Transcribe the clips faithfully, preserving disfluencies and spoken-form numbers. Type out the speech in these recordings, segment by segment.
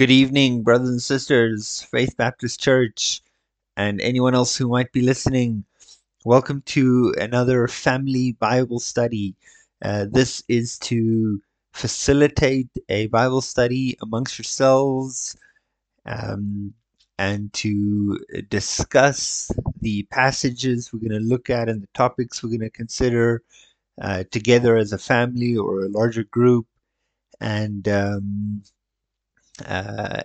Good evening, brothers and sisters, Faith Baptist Church, and anyone else who might be listening. Welcome to another family Bible study. Uh, this is to facilitate a Bible study amongst yourselves um, and to discuss the passages we're going to look at and the topics we're going to consider uh, together as a family or a larger group, and um Uh,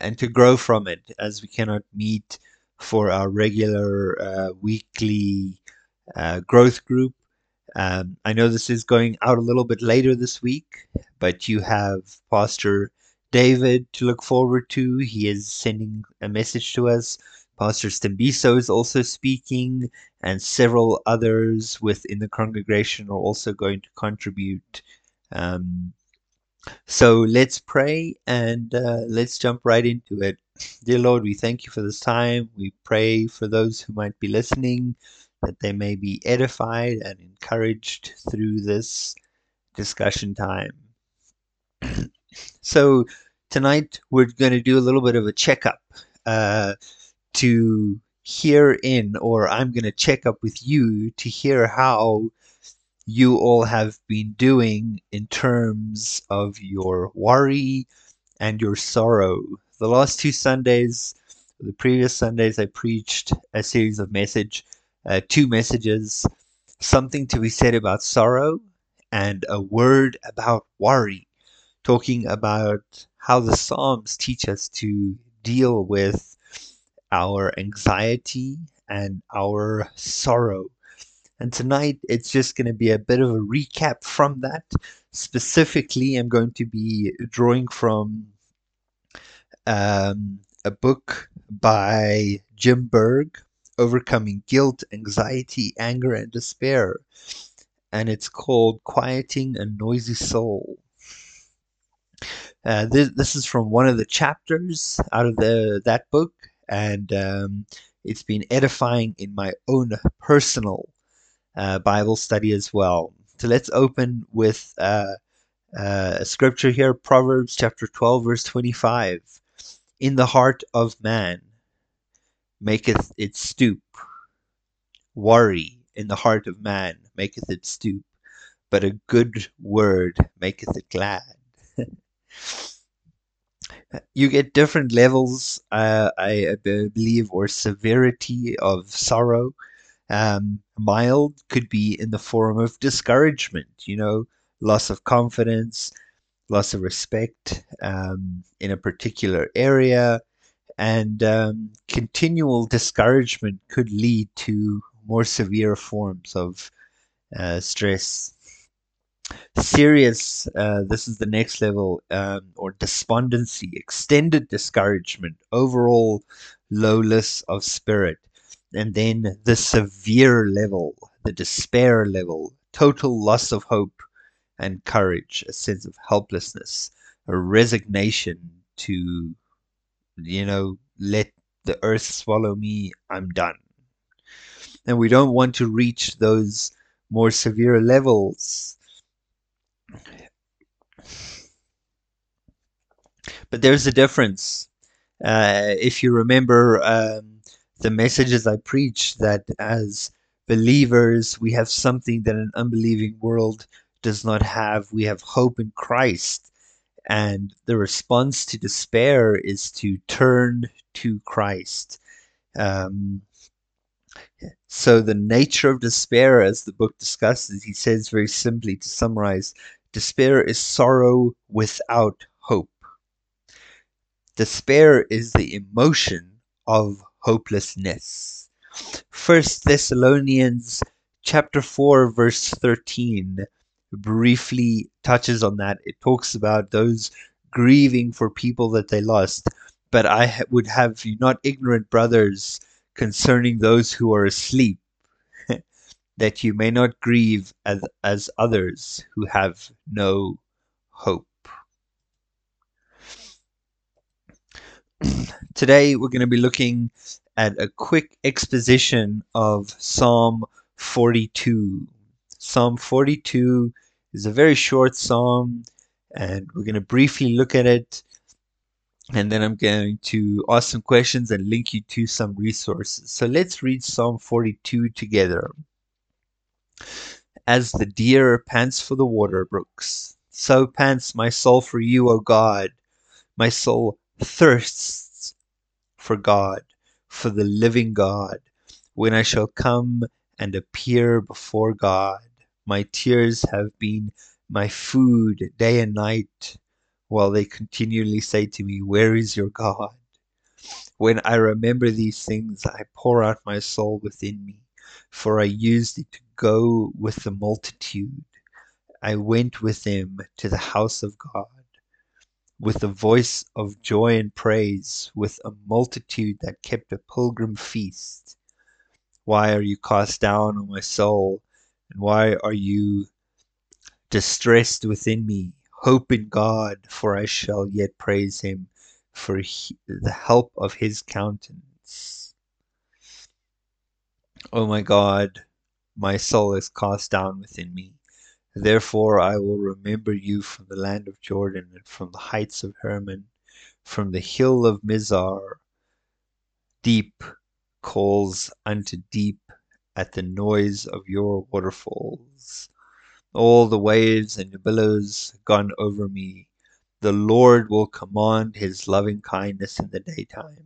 and to grow from it, as we cannot meet for our regular uh, weekly uh, growth group. Um, I know this is going out a little bit later this week, but you have Pastor David to look forward to. He is sending a message to us. Pastor Stembiso is also speaking, and several others within the congregation are also going to contribute. Um, So let's pray and uh, let's jump right into it. Dear Lord, we thank you for this time. We pray for those who might be listening, that they may be edified and encouraged through this discussion time. So tonight we're going to do a little bit of a checkup uh, to hear in, or I'm going to check up with you to hear how you all have been doing in terms of your worry and your sorrow. The last two Sundays, the previous Sundays, I preached a series of message, uh, two messages, something to be said about sorrow and a word about worry, talking about how the Psalms teach us to deal with our anxiety and our sorrow. And tonight, it's just going to be a bit of a recap from that. Specifically, I'm going to be drawing from um, a book by Jim Berg, Overcoming Guilt, Anxiety, Anger, and Despair. And it's called Quieting a Noisy Soul. Uh, this, this is from one of the chapters out of the that book. And um, it's been edifying in my own personal Uh, Bible study as well. So let's open with uh, uh, a scripture here, Proverbs chapter twelve, verse twenty-five. In the heart of man maketh it stoop. Worry in the heart of man maketh it stoop, but a good word maketh it glad. You get different levels, uh, I believe, or severity of sorrow. Um, mild could be in the form of discouragement, you know, loss of confidence, loss of respect um, in a particular area, and um, continual discouragement could lead to more severe forms of uh, stress. Serious, uh, this is the next level, um, or despondency, extended discouragement, overall lowness of spirit. And then the severe level, the despair level, total loss of hope and courage, a sense of helplessness, a resignation to, you know, let the earth swallow me, I'm done. And we don't want to reach those more severe levels. But there's a difference. Uh, if you remember, um, the messages I preach, that as believers, we have something that an unbelieving world does not have. We have hope in Christ. And the response to despair is to turn to Christ. Um, so the nature of despair, as the book discusses, he says very simply, to summarize, despair is sorrow without hope. Despair is the emotion of hope. Hopelessness. First Thessalonians chapter four, verse thirteen briefly touches on that. It talks about those grieving for people that they lost. But I ha- would have you not ignorant, brothers, concerning those who are asleep, that you may not grieve as, as others who have no hope. Today we're going to be looking at a quick exposition of Psalm forty-two. Psalm forty-two is a very short psalm, and we're going to briefly look at it. and then I'm going to ask some questions and link you to some resources. So let's read Psalm forty-two together. As the deer pants for the water brooks, so pants my soul for you, O God. My soul thirsts for God, for the living God. When I shall come and appear before God, my tears have been my food day and night, while they continually say to me, where is your God? When I remember these things, I pour out my soul within me, for I used it to go with the multitude. I went with them to the house of God, with the voice of joy and praise, with a multitude that kept a pilgrim feast. Why are you cast down, O my soul, and why are you distressed within me? Hope in God, for I shall yet praise him for he, the help of his countenance. O my God, my soul is cast down within me. Therefore I will remember you from the land of Jordan and from the heights of Hermon, from the hill of Mizar. Deep calls unto deep at the noise of your waterfalls. All the waves and the billows gone over me. The Lord will command his loving kindness in the daytime,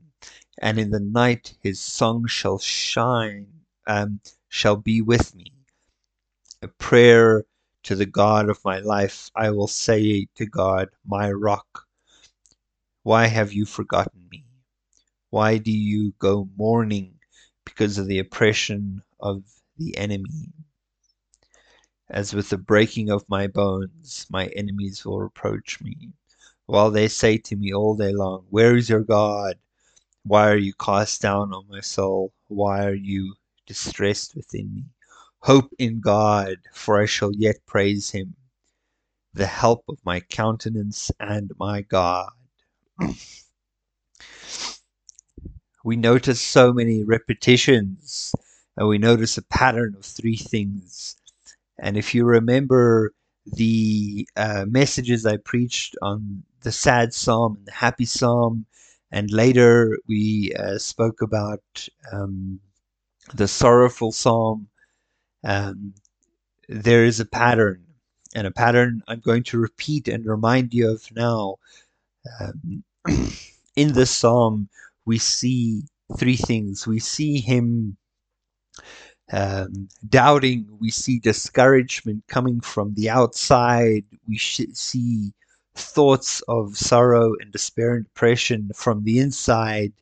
and in the night his song shall shine, um, shall be with me. A prayer to the God of my life I will say to God, my rock, why have you forgotten me? Why do you go mourning because of the oppression of the enemy? As with the breaking of my bones, my enemies will reproach me, while they say to me all day long, where is your God? Why are you cast down, O my soul? Why are you distressed within me? Hope in God, for I shall yet praise him, the help of my countenance and my God. We notice so many repetitions, and we notice a pattern of three things. And if you remember the uh, messages I preached on the sad psalm and the happy psalm, and later we uh, spoke about um, the sorrowful psalm, um, there is a pattern, and a pattern I'm going to repeat and remind you of now. Um, in this psalm, we see three things. We see him Um, doubting, we see discouragement coming from the outside, we sh- see thoughts of sorrow and despair and depression from the inside,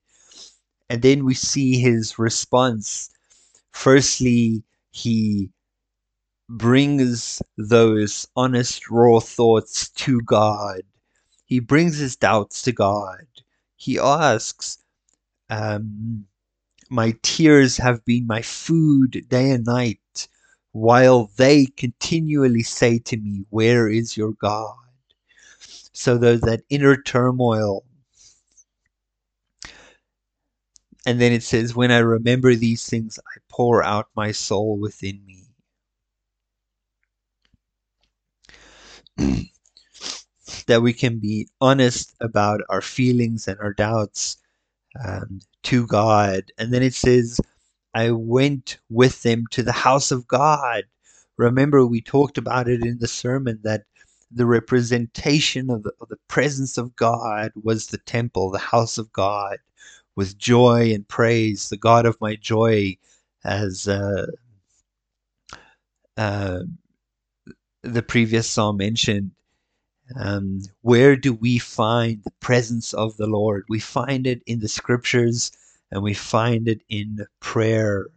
and then we see his response. Firstly, he brings those honest, raw thoughts to God. He brings his doubts to God. He asks, um, my tears have been my food day and night, while they continually say to me, where is your God? So there's that inner turmoil. And then it says, when I remember these things, I pour out my soul within me. That we can be honest about our feelings and our doubts Um, to God. And then it says, I went with them to the house of God. Remember, we talked about it in the sermon that the representation of the, of the presence of God was the temple, the house of God, with joy and praise, the God of my joy, as uh, uh, the previous psalm mentioned. Um, where do we find the presence of the Lord? We find it in the scriptures, and we find it in prayer,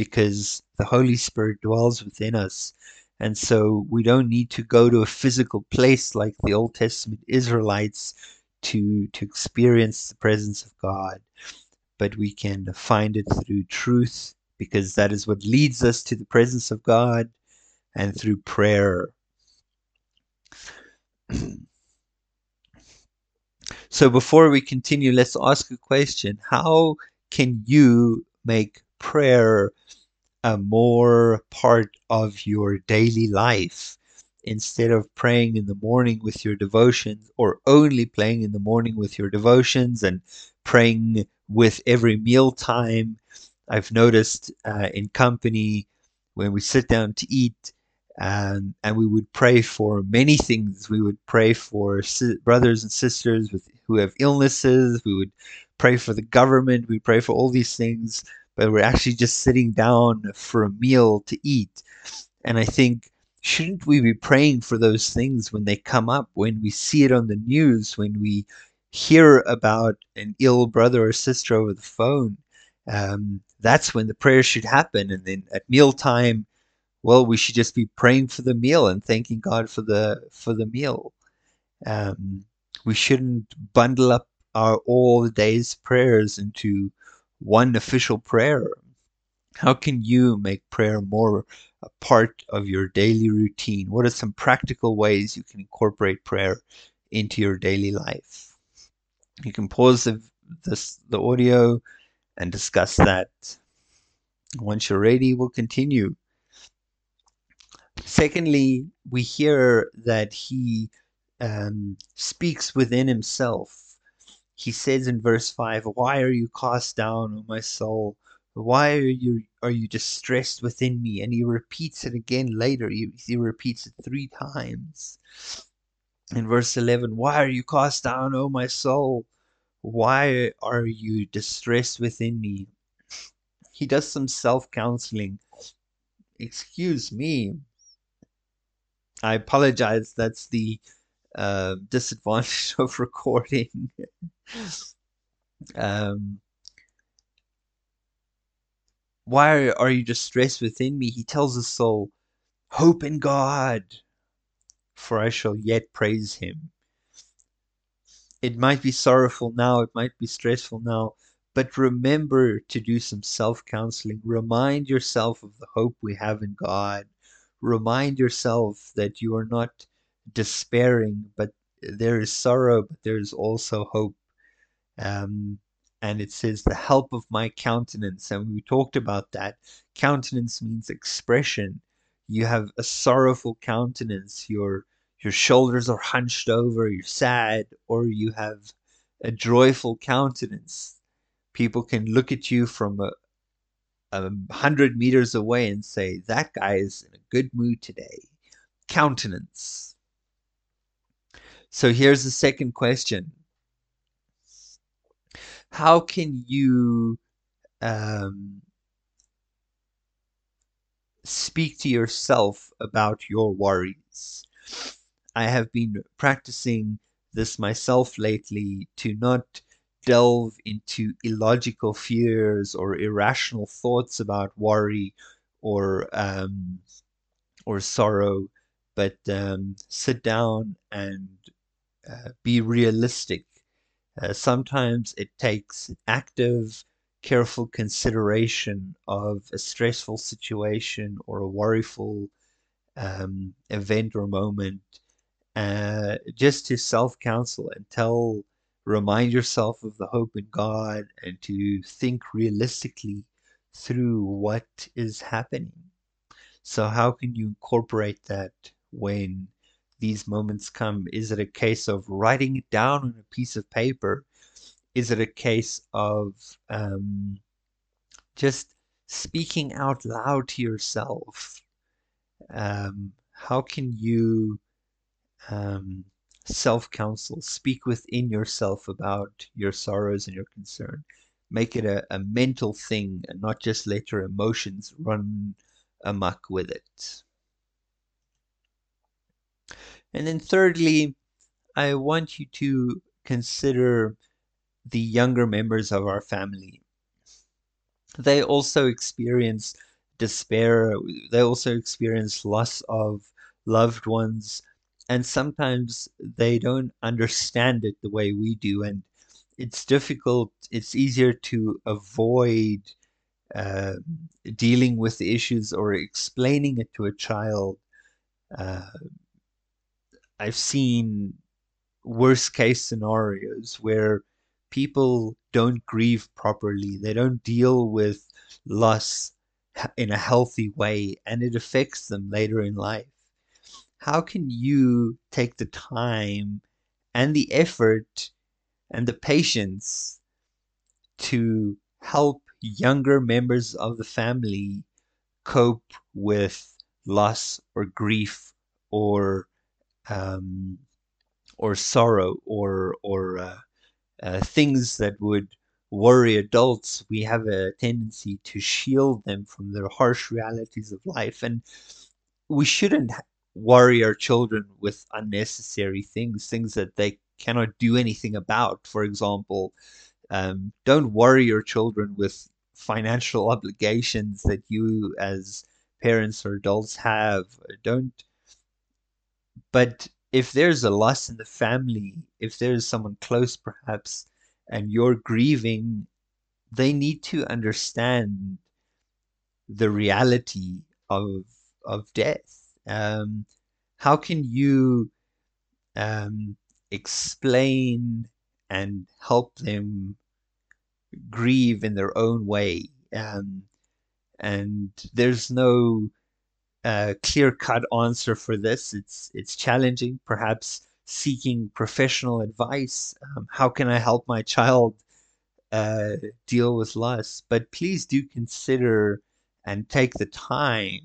because the Holy Spirit dwells within us. And so we don't need to go to a physical place like the Old Testament Israelites to, to experience the presence of God, but we can find it through truth, because that is what leads us to the presence of God, and through prayer. So before we continue, let's ask a question. How can you make prayer a more part of your daily life? instead of praying in the morning with your devotions, or only praying in the morning with your devotions and praying with every meal time. I've noticed uh, in company when we sit down to eat, um, and we would pray for many things. We would pray for si- brothers and sisters with who have illnesses. We would pray for the government. We pray for all these things, but we're actually just sitting down for a meal to eat. And I think, shouldn't we be praying for those things when they come up, when we see it on the news, when we hear about an ill brother or sister over the phone? Um, that's when the prayer should happen. And then at mealtime, well, we should just be praying for the meal and thanking God for the for the meal. Um, we shouldn't bundle up our all the day's prayers into one official prayer. How can you make prayer more a part of your daily routine? What are some practical ways you can incorporate prayer into your daily life? You can pause the, this, the audio and discuss that. Once you're ready, we'll continue. Secondly, we hear that he um, speaks within himself. He says in verse five, "Why are you cast down, O my soul? Why are you are you distressed within me?" And he repeats it again later. He, he repeats it three times. In verse eleven, "Why are you cast down, O my soul? Why are you distressed within me?" He does some self-counseling. Excuse me. I apologize. That's the uh, disadvantage of recording. um, why are you distressed within me? He tells the soul, "Hope in God, for I shall yet praise him." It might be sorrowful now, it might be stressful now, but remember to do some self-counseling. Remind yourself of the hope we have in God. Remind yourself that you are not despairing, but there is sorrow, but there is also hope. Um, and it says, "The help of my countenance." And we talked about that. Countenance means expression. You have a sorrowful countenance. You're Your shoulders are hunched over, you're sad, or you have a joyful countenance. People can look at you from a, a hundred meters away and say, "That guy is in a good mood today." Countenance. So here's the second question. How can you um, speak to yourself about your worries? I have been practicing this myself lately, to not delve into illogical fears or irrational thoughts about worry or um, or sorrow, but um, sit down and uh, be realistic. Uh, sometimes it takes active, careful consideration of a stressful situation or a worryful um, event or moment. Uh, just to self-counsel and tell, remind yourself of the hope in God, and to think realistically through what is happening. So how can you incorporate that when these moments come? Is it a case of writing it down on a piece of paper? Is it a case of um, just speaking out loud to yourself? Um, how can you Um, self-counsel, speak within yourself about your sorrows and your concern? Make it a, a mental thing and not just let your emotions run amok with it. And then thirdly, I want you to consider the younger members of our family. They also experience despair. They also experience loss of loved ones. And sometimes they don't understand it the way we do. And it's difficult. It's easier to avoid uh, dealing with the issues or explaining it to a child. Uh, I've seen worst case scenarios where people don't grieve properly. They don't deal with loss in a healthy way, and it affects them later in life. how can you take the time and the effort and the patience to help younger members of the family cope with loss or grief or um, or sorrow or or uh, uh, things that would worry adults? We have a tendency to shield them from the harsh realities of life, and we shouldn't worry our children with unnecessary things, things that they cannot do anything about. For example, um, don't worry your children with financial obligations that you as parents or adults have. Don't. But if there's a loss in the family, if there's someone close perhaps, and you're grieving, they need to understand the reality of of death. Um, how can you um, explain and help them grieve in their own way? Um, and there's no uh, clear-cut answer for this. It's it's challenging, perhaps. Seeking professional advice. Um, how can I help my child uh, deal with loss? But please do consider and take the time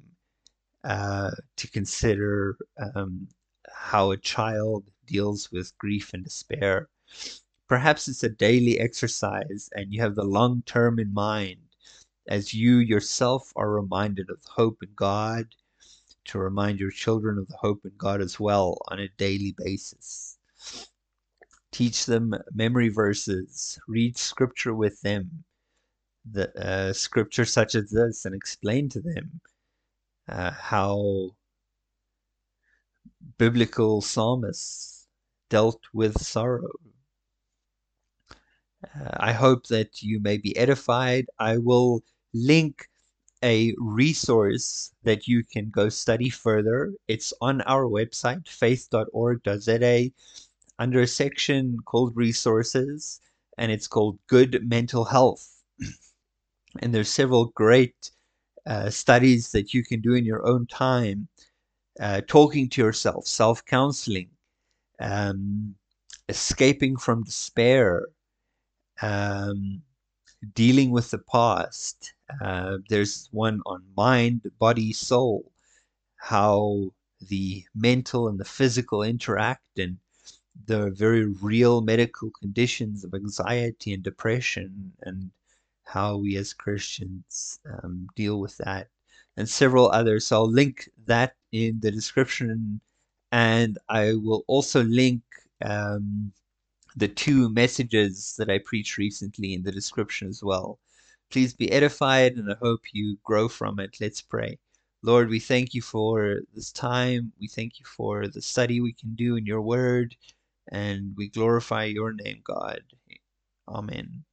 uh, to consider um, how a child deals with grief and despair. Perhaps it's a daily exercise and you have the long term in mind as you yourself are reminded of hope in God, to remind your children of the hope in God as well on a daily basis. Teach them memory verses. Read scripture with them, the uh, scripture such as this, and explain to them uh, how biblical psalmists dealt with sorrow. Uh, I hope that you may be edified. I will link a resource that you can go study further. It's on our website, faith dot org dot z a, under a section called resources, and it's called Good Mental Health. And there's several great uh, studies that you can do in your own time, uh, talking to yourself, self-counseling, um, escaping from despair, um, dealing with the past. Uh, there's one on mind, body, soul, how the mental and the physical interact, and the very real medical conditions of anxiety and depression, and how we as Christians um, deal with that, and several others. So I'll link that in the description, and I will also link um, the two messages that I preached recently in the description as well. Please be edified, and I hope you grow from it. Let's pray. Lord, we thank you for this time. We thank you for the study we can do in your word, and we glorify your name, God. Amen.